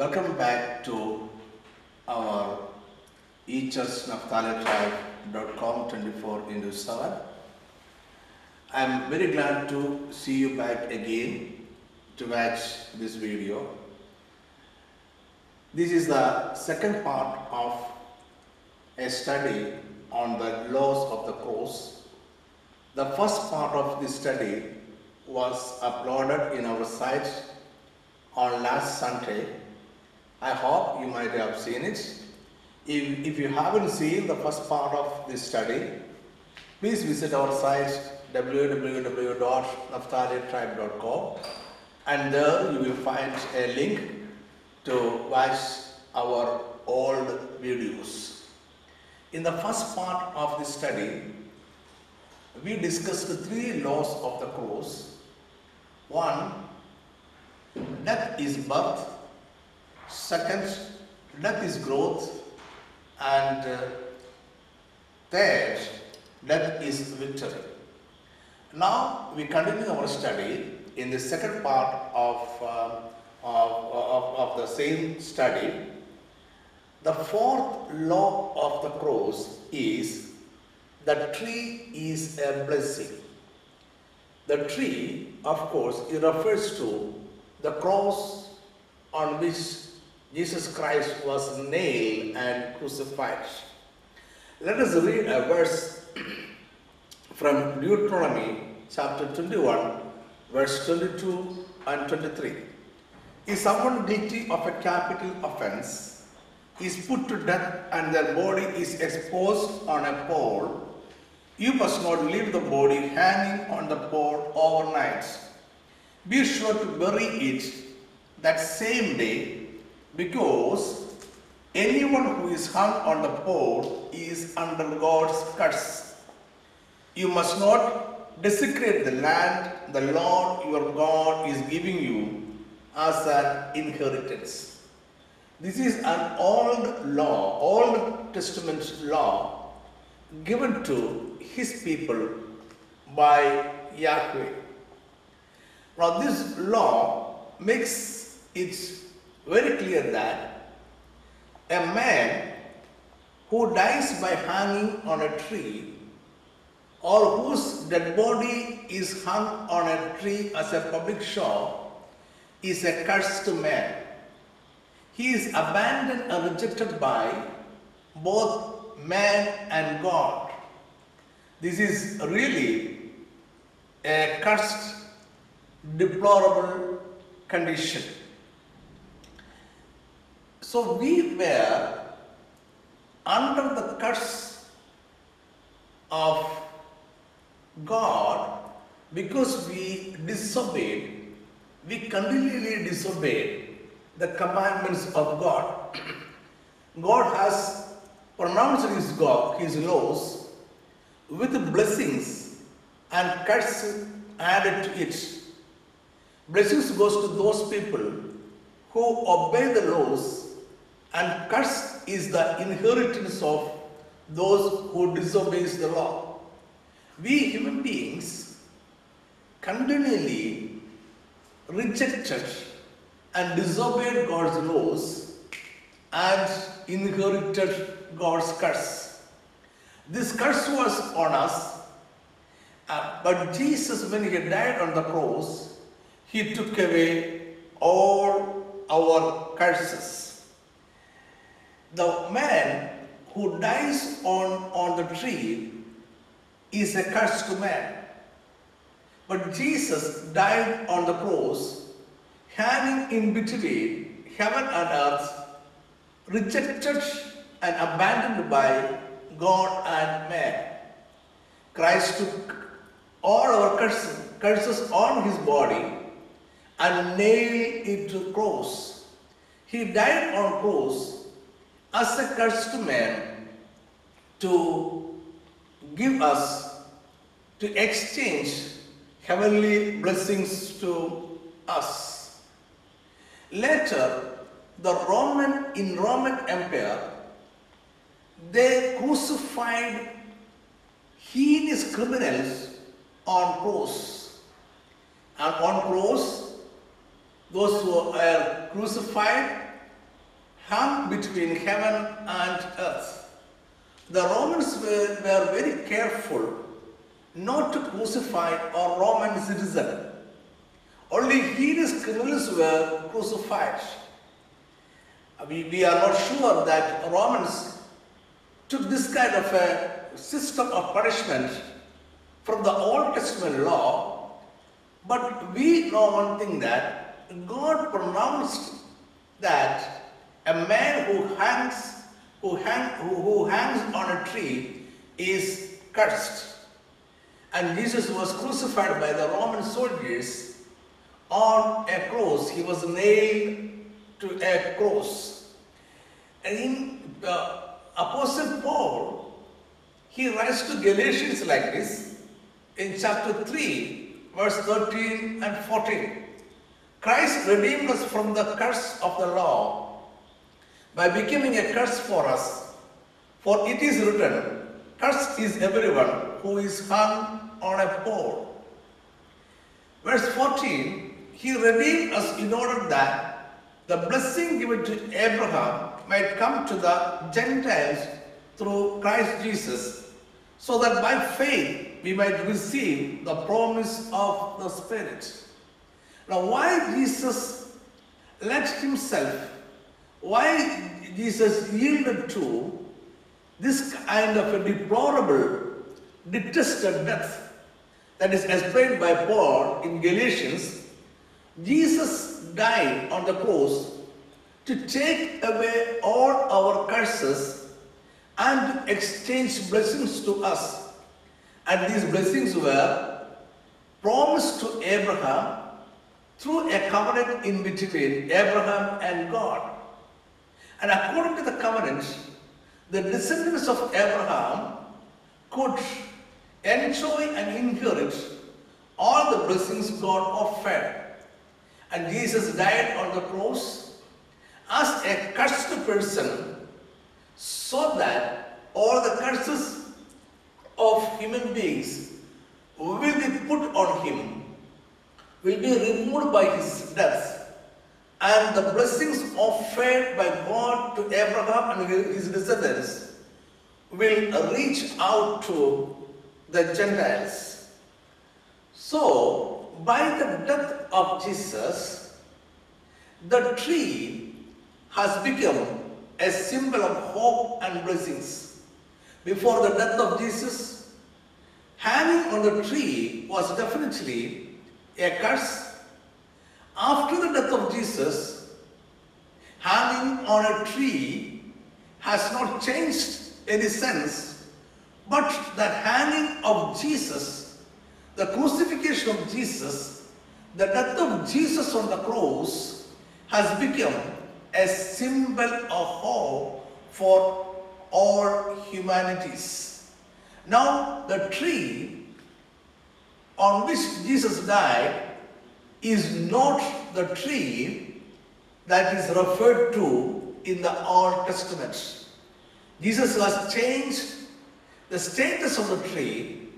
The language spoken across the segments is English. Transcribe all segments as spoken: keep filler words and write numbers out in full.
Welcome back to our each us naftali tribe dot com twenty-four into seven. I am very glad to see you back again to watch this video. This is the second part of a study on the laws of the cross. The first part of this study was uploaded in our site on last Sunday. I hope you might have seen it. If, if you haven't seen the first part of this study, please visit our site w w w dot naftali tribe dot com, and there you will find a link to watch our old videos. In the first part of this study, we discussed the three laws of the cross. One, death is birth. Second, death is growth. And uh, third, death is victory. Now we continue our study in the second part of, uh, of, of, of the same study. The fourth law of the cross is the tree is a blessing. The tree, of course, it refers to the cross on which Jesus Christ was nailed and crucified. Let us read a verse from Deuteronomy chapter twenty-one, verse twenty-two and twenty-three. If someone guilty of a capital offense is put to death and their body is exposed on a pole, you must not leave the body hanging on the pole overnight. Be sure to bury it that same day, because anyone who is hung on the pole is under God's curse. You must not desecrate the land the Lord your God is giving you as an inheritance. This is an old law, Old Testament law given to his people by Yahweh. Now this law makes it very clear that a man who dies by hanging on a tree, or whose dead body is hung on a tree as a public show, is a cursed man. He is abandoned and rejected by both man and God. This is really a cursed, deplorable condition. So we were under the curse of God because we disobeyed, we continually disobeyed the commandments of God. God has pronounced his, God, his laws with blessings and curses added to it. Blessings goes to those people who obey the laws, and curse is the inheritance of those who disobey the law. We human beings continually rejected and disobeyed God's laws and inherited God's curse. This curse was on us, uh, but Jesus, when he died on the cross, he took away all our curses. The man who dies on, on the tree is a cursed man. But Jesus died on the cross, hanging in between heaven and earth, rejected and abandoned by God and man. Christ took all our curses, curses on his body and nailed it to the cross. He died on the cross as a cursed man to give us, to exchange heavenly blessings to us. Later, the Roman, in Roman Empire, they crucified heinous criminals on cross. And on cross, those who were crucified hung between heaven and earth. The Romans were, were very careful not to crucify a Roman citizen. Only heinous criminals were crucified. We, we are not sure that Romans took this kind of a system of punishment from the Old Testament law, but we know one thing, that God pronounced that a man who hangs, who, hang, who, who hangs on a tree is cursed. And Jesus was crucified by the Roman soldiers on a cross. He was nailed to a cross. And in uh, Apostle Paul, he writes to Galatians like this in chapter three verse thirteen and fourteen. Christ redeemed us from the curse of the law by becoming a curse for us. For it is written, cursed is everyone who is hung on a pole. Verse fourteen, he redeemed us in order that the blessing given to Abraham might come to the Gentiles through Christ Jesus, so that by faith we might receive the promise of the Spirit. Now, why Jesus let himself, why Jesus yielded to this kind of a deplorable, detested death, that is explained by Paul in Galatians. Jesus died on the cross to take away all our curses and to exchange blessings to us. And these blessings were promised to Abraham through a covenant in between Abraham and God. And according to the covenant, the descendants of Abraham could enjoy and inherit all the blessings God offered. And Jesus died on the cross as a cursed person, so that all the curses of human beings will be put on him, will be removed by his death, and the blessings offered by God to Abraham and his descendants will reach out to the Gentiles. So, by the death of Jesus, the tree has become a symbol of hope and blessings. Before the death of Jesus, hanging on the tree was definitely a curse. After the death of Jesus, hanging on a tree has not changed any sense, but the hanging of Jesus, the crucifixion of Jesus, the death of Jesus on the cross has become a symbol of hope for all humanities. Now, the tree on which Jesus died is not the tree that is referred to in the Old Testament. Jesus has changed the status of the tree.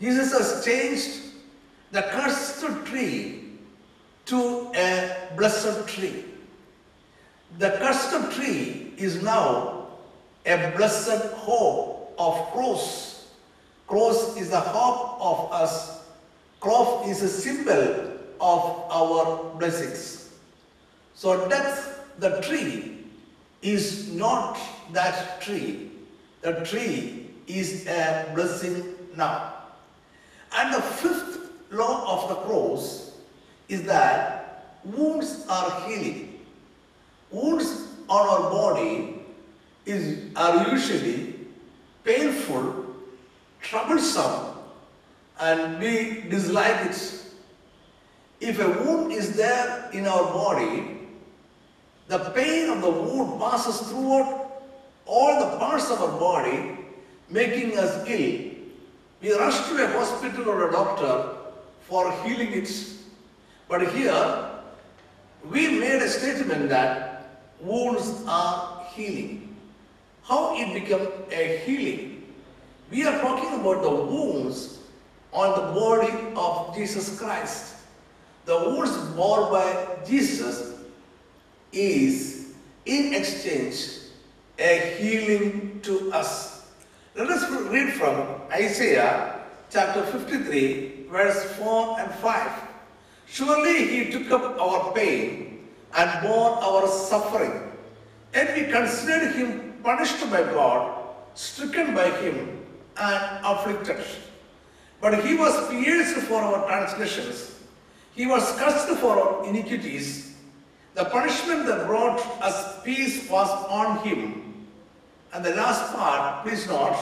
Jesus has changed the cursed tree to a blessed tree. The cursed tree is now a blessed hope of cross. Cross is the hope of us. Cross is a symbol of our blessings. So death, the tree, is not that tree. The tree is a blessing now. And the fifth law of the cross is that wounds are healing. Wounds on our body is, are usually painful, troublesome, and we dislike it. If a wound is there in our body, the pain of the wound passes throughout all the parts of our body, making us ill. We rush to a hospital or a doctor for healing it. But here, we made a statement that wounds are healing. How it become a healing? We are talking about the wounds on the body of Jesus Christ. The wounds borne by Jesus is in exchange a healing to us. Let us read from Isaiah chapter fifty-three, verse four and five. Surely he took up our pain and bore our suffering, and we considered him punished by God, stricken by him, and afflicted. But he was pierced for our transgressions, he was cursed for our iniquities. The punishment that brought us peace was on him. And the last part, please note,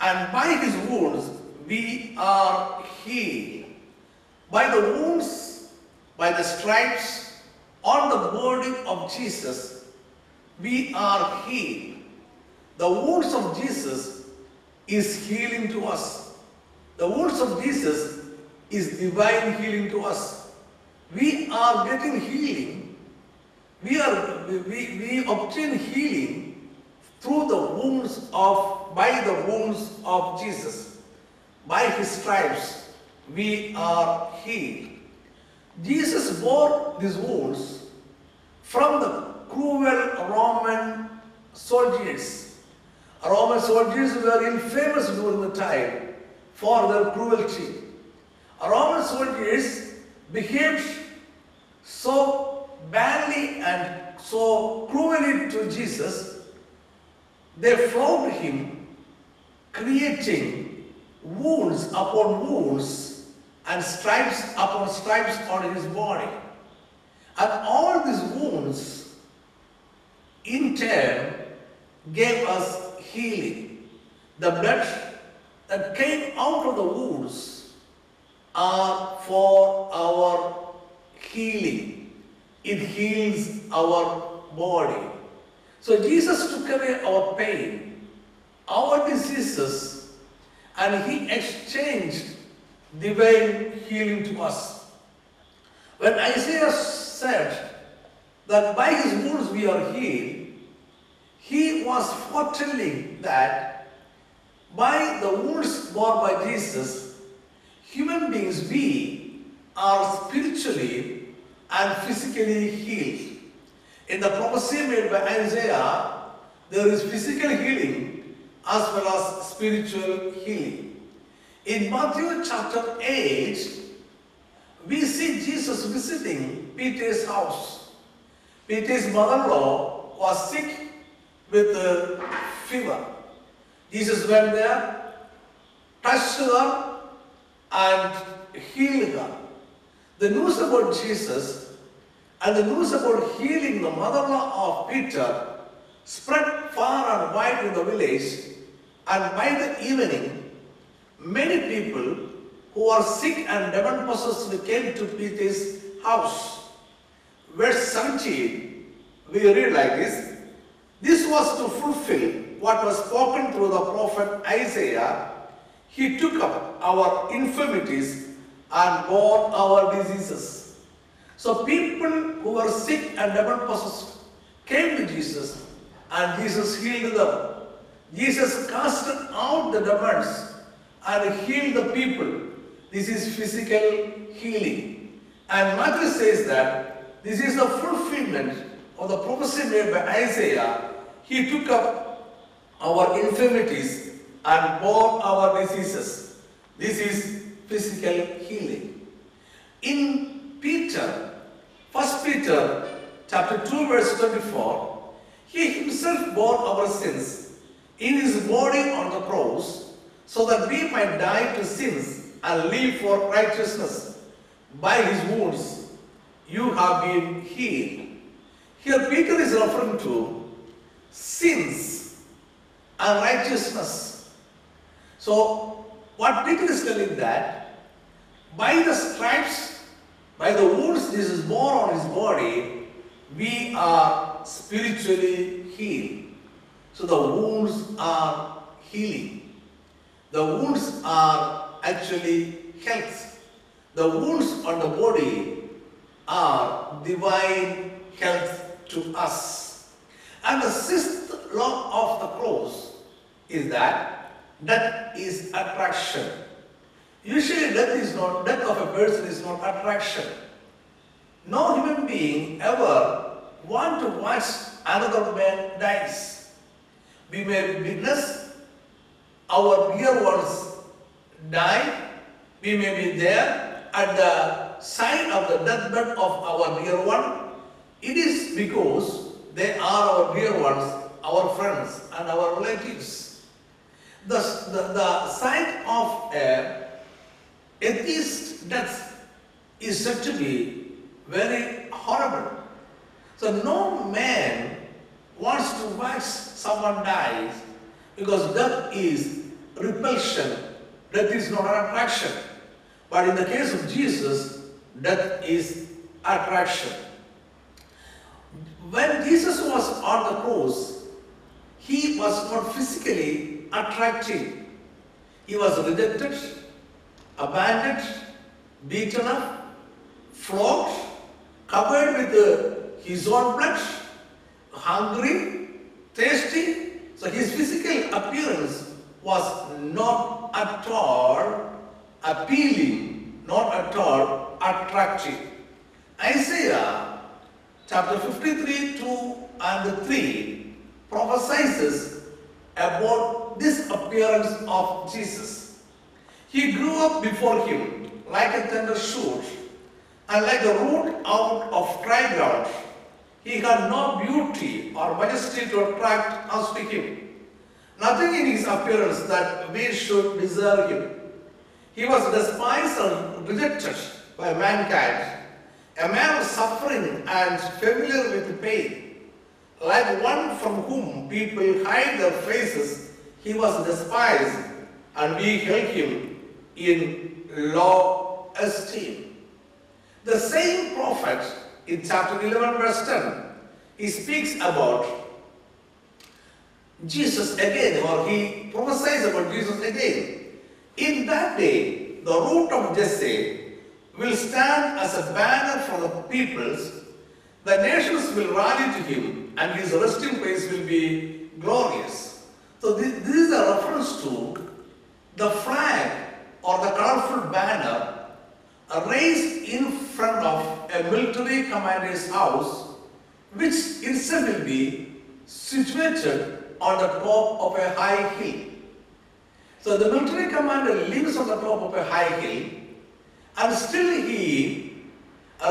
and by his wounds we are healed. By the wounds, by the stripes, on the body of Jesus, we are healed. The wounds of Jesus is healing to us. The wounds of Jesus is divine healing to us. We are getting healing. We are we, we obtain healing through the wounds of by the wounds of Jesus. By his stripes we are healed. Jesus bore these wounds from the cruel Roman soldiers. Roman soldiers were infamous during the time for their cruelty. Roman soldiers behaved so badly and so cruelly to Jesus, they flogged him, creating wounds upon wounds and stripes upon stripes on his body. And all these wounds in turn gave us healing. The blood that came out of the wounds are for our healing. It heals our body. So Jesus took away our pain, our diseases, and he exchanged divine healing to us. When Isaiah said that by his wounds we are healed, he was foretelling that by the wounds borne by Jesus, human beings, we are spiritually and physically healed. In the prophecy made by Isaiah, there is physical healing as well as spiritual healing. In Matthew chapter eight, we see Jesus visiting Peter's house. Peter's mother-in-law was sick with a fever. Jesus went there, touched her, and healed her. The news about Jesus and the news about healing the mother-in-law of Peter spread far and wide in the village, and by the evening, many people who were sick and demon-possessed came to Peter's house. Verse seventeen, we read like this: this was to fulfill what was spoken through the prophet Isaiah. He took up our infirmities and bore our diseases. So people who were sick and demon-possessed came to Jesus, and Jesus healed them. Jesus cast out the demons and healed the people. This is physical healing. And Matthew says that this is the fulfillment of the prophecy made by Isaiah. He took up our infirmities and bore our diseases. This is physical healing. In Peter, First Peter chapter two, verse twenty-four, he himself bore our sins in his body on the cross, so that we might die to sins and live for righteousness. By his wounds you have been healed. Here Peter is referring to sins and righteousness. So, what Peter is telling that, by the stripes, by the wounds this is borne on his body, we are spiritually healed. So the wounds are healing. The wounds are actually health. The wounds on the body are divine health to us. And the sixth law of the cross is that death is attraction. Usually death is not death of a person is not attraction. No human being ever want to watch another man dies. We may witness our dear ones die. We may be there at the side of the deathbed of our dear one. It is because they are our dear ones, our friends and our relatives. The, the, the sight of a atheist death is said to be very horrible. So no man wants to watch someone dies, because death is repulsion, death is not an attraction. But in the case of Jesus, death is attraction. When Jesus was on the cross, he was not physically attractive. He was rejected, abandoned, beaten up, flogged, covered with the his own blood, hungry, thirsty. So his physical appearance was not at all appealing, not at all attractive. Isaiah chapter fifty-three, two and three prophesies about this appearance of Jesus. He grew up before him like a tender shoot and like a root out of dry ground. He had no beauty or majesty to attract us to him, nothing in his appearance that we should desire him. He was despised and rejected by mankind, a man of suffering and familiar with pain. Like one from whom people hide their faces, he was despised, and we held him in low esteem. The same prophet, in chapter eleven verse ten, he speaks about Jesus again, or he prophesies about Jesus again. In that day, the root of Jesse will stand as a banner for the peoples. The nations will rally to him, and his resting place will be glorious. So this, this is a reference to the flag or the colorful banner raised in front of a military commander's house, which itself will be situated on the top of a high hill. So the military commander lives on the top of a high hill, and still he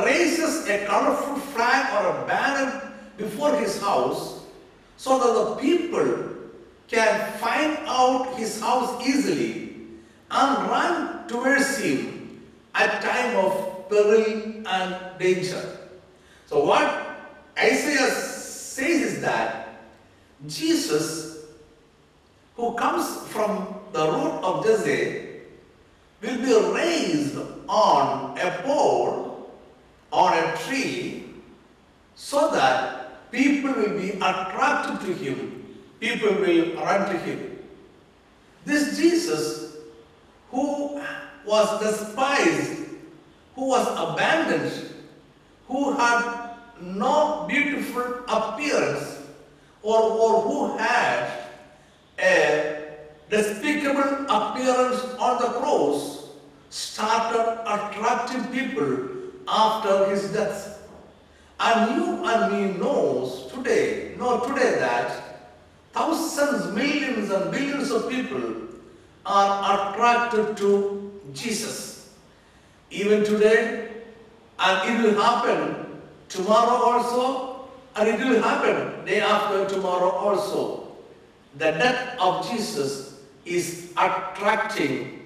raises a colorful flag or a banner before his house, so that the people can find out his house easily and run towards him at time of peril and danger. So what Isaiah says is that Jesus, who comes from the root of Jesse, will be raised on a pole, on a tree, so that people will be attracted to him, people will run to him. This Jesus, who was despised, who was abandoned, who had no beautiful appearance, or, or who had a despicable appearance on the cross, started attracting people after his death. And you and me knows today, know today that thousands, millions and billions of people are attracted to Jesus. Even today, and it will happen tomorrow also, and it will happen day after tomorrow also. The death of Jesus is attracting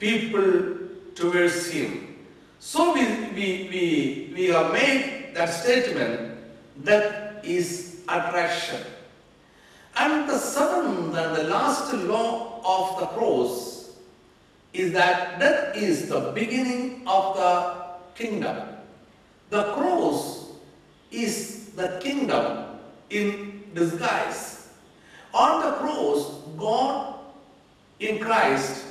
people towards him. So we, we, we, we have made that statement, death is attraction. And the seventh and the last law of the cross is that death is the beginning of the kingdom. The cross is the kingdom in disguise. On the cross, God in Christ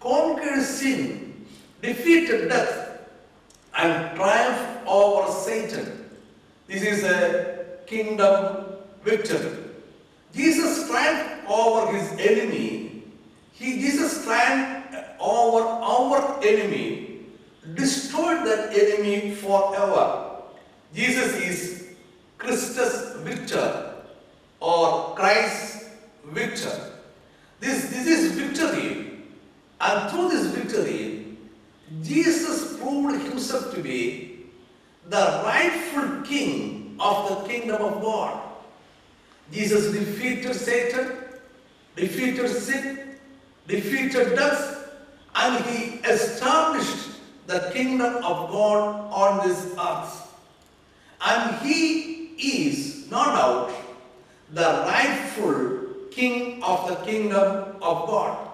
conquered sin, defeated death, and triumphed over Satan. This is a kingdom victory. Jesus triumphed over his enemy. He, Jesus triumphed Over our enemy, destroyed that enemy forever. Jesus is Christus Victor or Christ Victor. This, this is victory, and through this victory, Jesus proved himself to be the rightful king of the kingdom of God. Jesus defeated Satan, defeated sin, defeated death, and he established the kingdom of God on this earth. And he is, no doubt, the rightful king of the kingdom of God.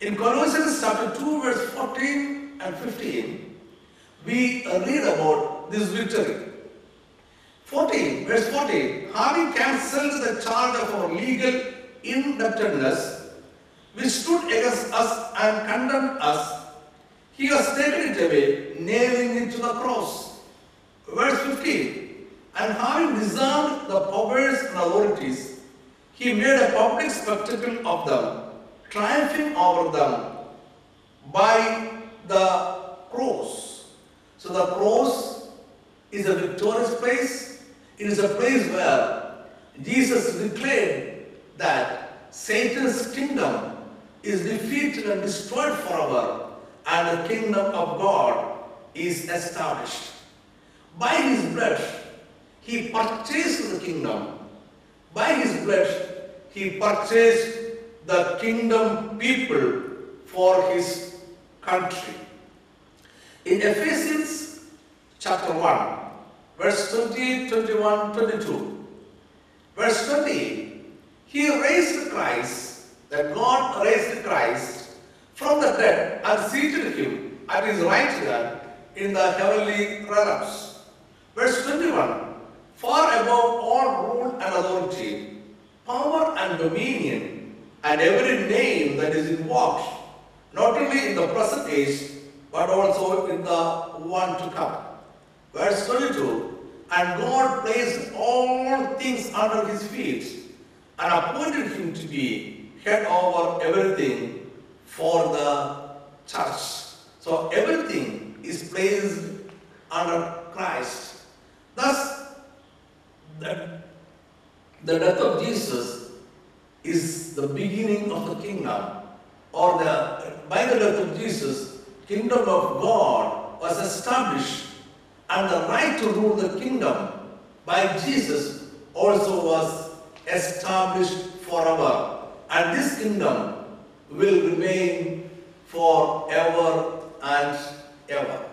In Colossians chapter two, verse fourteen and fifteen, we read about this victory. fourteen, verse fourteen, having cancelled the charge of our legal indebtedness, which stood against us and condemned us, he has taken it away, nailing it to the cross. Verse fifteen, and having disarmed the powers and authorities, he made a public spectacle of them, triumphing over them by the cross. So the cross is a victorious place. It is a place where Jesus declared that Satan's kingdom is defeated and destroyed forever, and the kingdom of God is established. By his blood, he purchased the kingdom. By his blood, he purchased the kingdom people for his country. In Ephesians chapter one, verse twenty, twenty-one, twenty-two, verse twenty, he raised Christ, that God raised Christ from the dead and seated him at his right hand in the heavenly realms. Verse twenty-one, far above all rule and authority, power and dominion, and every name that is invoked, not only in the present age, but also in the one to come. Verse twenty-two, and God placed all things under his feet and appointed him to be head over everything for the church. So everything is placed under Christ. Thus, the, the death of Jesus is the beginning of the kingdom. Or the, by the death of Jesus, the kingdom of God was established, and the right to rule the kingdom by Jesus also was established forever. And this kingdom will remain forever and ever.